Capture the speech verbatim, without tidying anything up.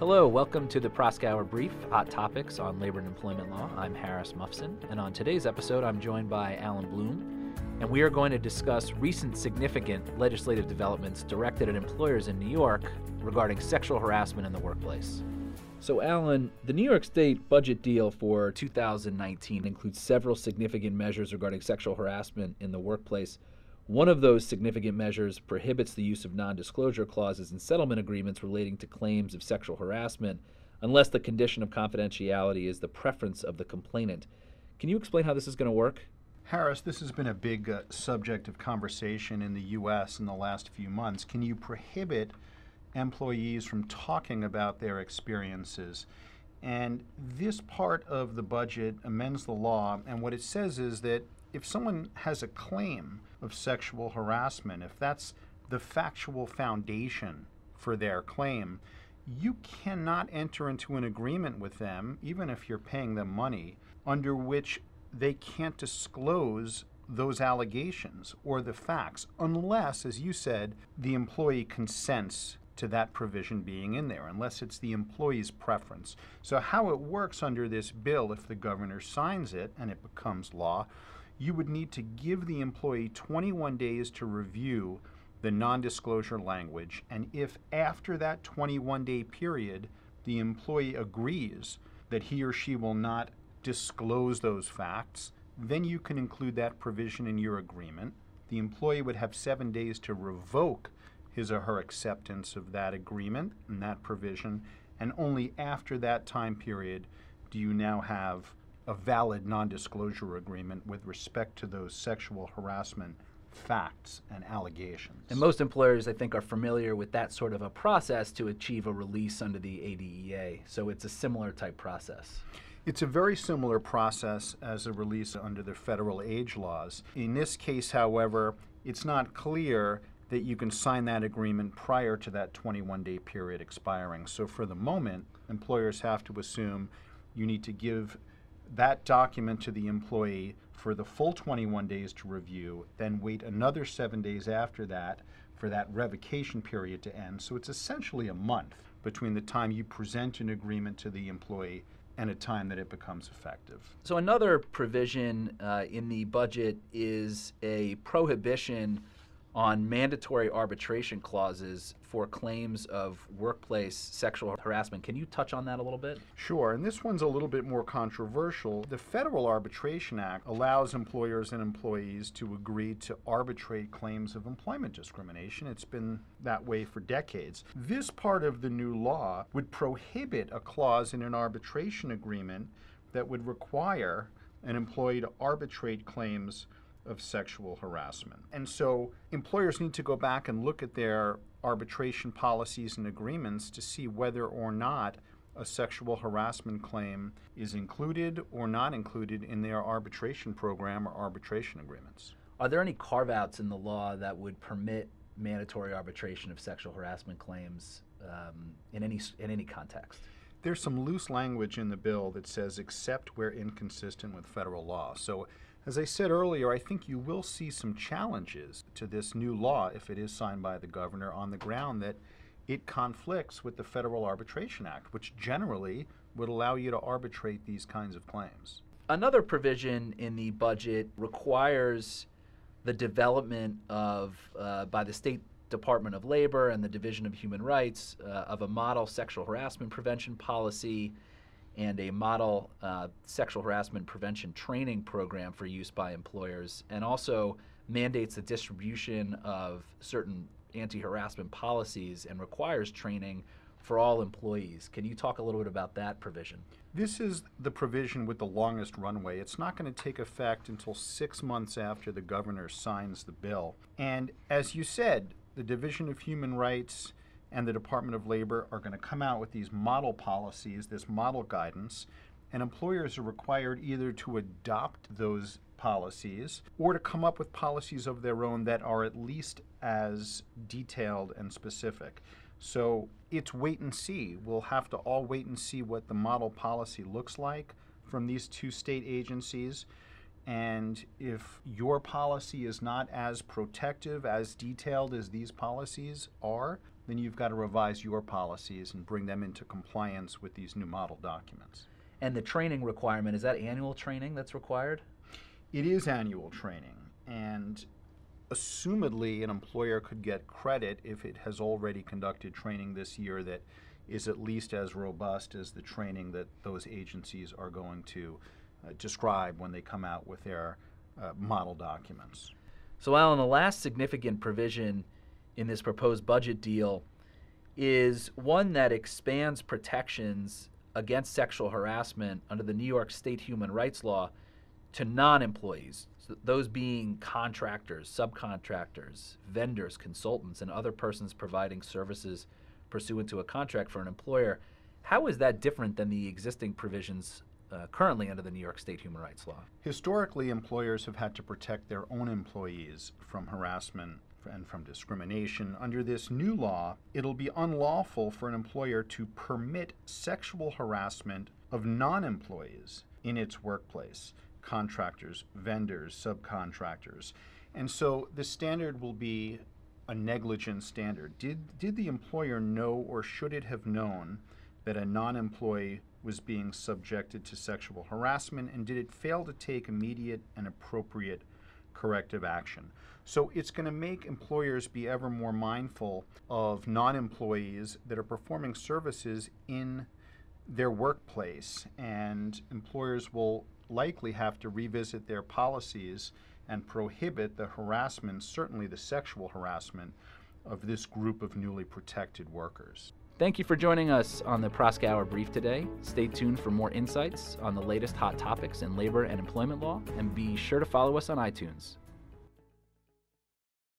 Hello, welcome to the Proskauer Brief, Hot Topics on Labor and Employment Law. I'm Harris Mufson, and on today's episode, I'm joined by Alan Bloom, and we are going to discuss recent significant legislative developments directed at employers in New York regarding sexual harassment in the workplace. So, Alan, the New York State budget deal for two thousand nineteen includes several significant measures regarding sexual harassment in the workplace. One of those significant measures prohibits the use of non-disclosure clauses in settlement agreements relating to claims of sexual harassment unless the condition of confidentiality is the preference of the complainant. Can you explain how this is going to work? Harris, this has been a big uh, subject of conversation in the U S in the last few months. Can you prohibit employees from talking about their experiences? And this part of the budget amends the law, and what it says is that if someone has a claim of sexual harassment, if that's the factual foundation for their claim, you cannot enter into an agreement with them, even if you're paying them money, under which they can't disclose those allegations or the facts, unless, as you said, the employee consents to that provision being in there, unless it's the employee's preference. So how it works under this bill, if the governor signs it and it becomes law, you would need to give the employee twenty-one days to review the non-disclosure language. And if after that twenty-one day period, the employee agrees that he or she will not disclose those facts, then you can include that provision in your agreement. The employee would have seven days to revoke his or her acceptance of that agreement and that provision. And only after that time period do you now have a valid non-disclosure agreement with respect to those sexual harassment facts and allegations. And most employers, I think, are familiar with that sort of a process to achieve a release under the A D E A. So it's a similar type process. It's a very similar process as a release under the federal age laws. In this case, however, it's not clear that you can sign that agreement prior to that twenty-one day period expiring. So for the moment, employers have to assume you need to give that document to the employee for the full twenty-one days to review, then wait another seven days after that for that revocation period to end. So it's essentially a month between the time you present an agreement to the employee and a time that it becomes effective. So another provision uh, in the budget is a prohibition on mandatory arbitration clauses for claims of workplace sexual harassment. Can you touch on that a little bit? Sure, and this one's a little bit more controversial. The Federal Arbitration Act allows employers and employees to agree to arbitrate claims of employment discrimination. It's been that way for decades. This part of the new law would prohibit a clause in an arbitration agreement that would require an employee to arbitrate claims of sexual harassment. And so employers need to go back and look at their arbitration policies and agreements to see whether or not a sexual harassment claim is included or not included in their arbitration program or arbitration agreements. Are there any carve-outs in the law that would permit mandatory arbitration of sexual harassment claims um, in any in any context? There's some loose language in the bill that says except where inconsistent with federal law. So as I said earlier, I think you will see some challenges to this new law if it is signed by the governor on the ground that it conflicts with the Federal Arbitration Act, which generally would allow you to arbitrate these kinds of claims. Another provision in the budget requires the development of, uh, by the State Department of Labor and the Division of Human Rights, uh, of a model sexual harassment prevention policy and a model uh, sexual harassment prevention training program for use by employers, and also mandates the distribution of certain anti-harassment policies and requires training for all employees. Can you talk a little bit about that provision? This is the provision with the longest runway. It's not going to take effect until six months after the governor signs the bill. And as you said, the Division of Human Rights and the Department of Labor are going to come out with these model policies, this model guidance, and employers are required either to adopt those policies or to come up with policies of their own that are at least as detailed and specific. So it's wait and see. We'll have to all wait and see what the model policy looks like from these two state agencies. And if your policy is not as protective, as detailed as these policies are, then you've got to revise your policies and bring them into compliance with these new model documents. And the training requirement, is that annual training that's required? It is annual training, and assumedly an employer could get credit if it has already conducted training this year that is at least as robust as the training that those agencies are going to uh, describe when they come out with their uh, model documents. So Alan, the last significant provision in this proposed budget deal is one that expands protections against sexual harassment under the New York State Human Rights Law to non-employees, so those being contractors, subcontractors, vendors, consultants, and other persons providing services pursuant to a contract for an employer. How is that different than the existing provisions uh, currently under the New York State Human Rights Law? Historically, employers have had to protect their own employees from harassment and from discrimination. Under this new law, it'll be unlawful for an employer to permit sexual harassment of non-employees in its workplace, contractors, vendors, subcontractors. And so the standard will be a negligence standard. Did, did the employer know, or should it have known, that a non-employee was being subjected to sexual harassment, and did it fail to take immediate and appropriate corrective action? So it's going to make employers be ever more mindful of non-employees that are performing services in their workplace, and employers will likely have to revisit their policies and prohibit the harassment, certainly the sexual harassment, of this group of newly protected workers. Thank you for joining us on the Proskauer Brief today. Stay tuned for more insights on the latest hot topics in labor and employment law, and be sure to follow us on iTunes.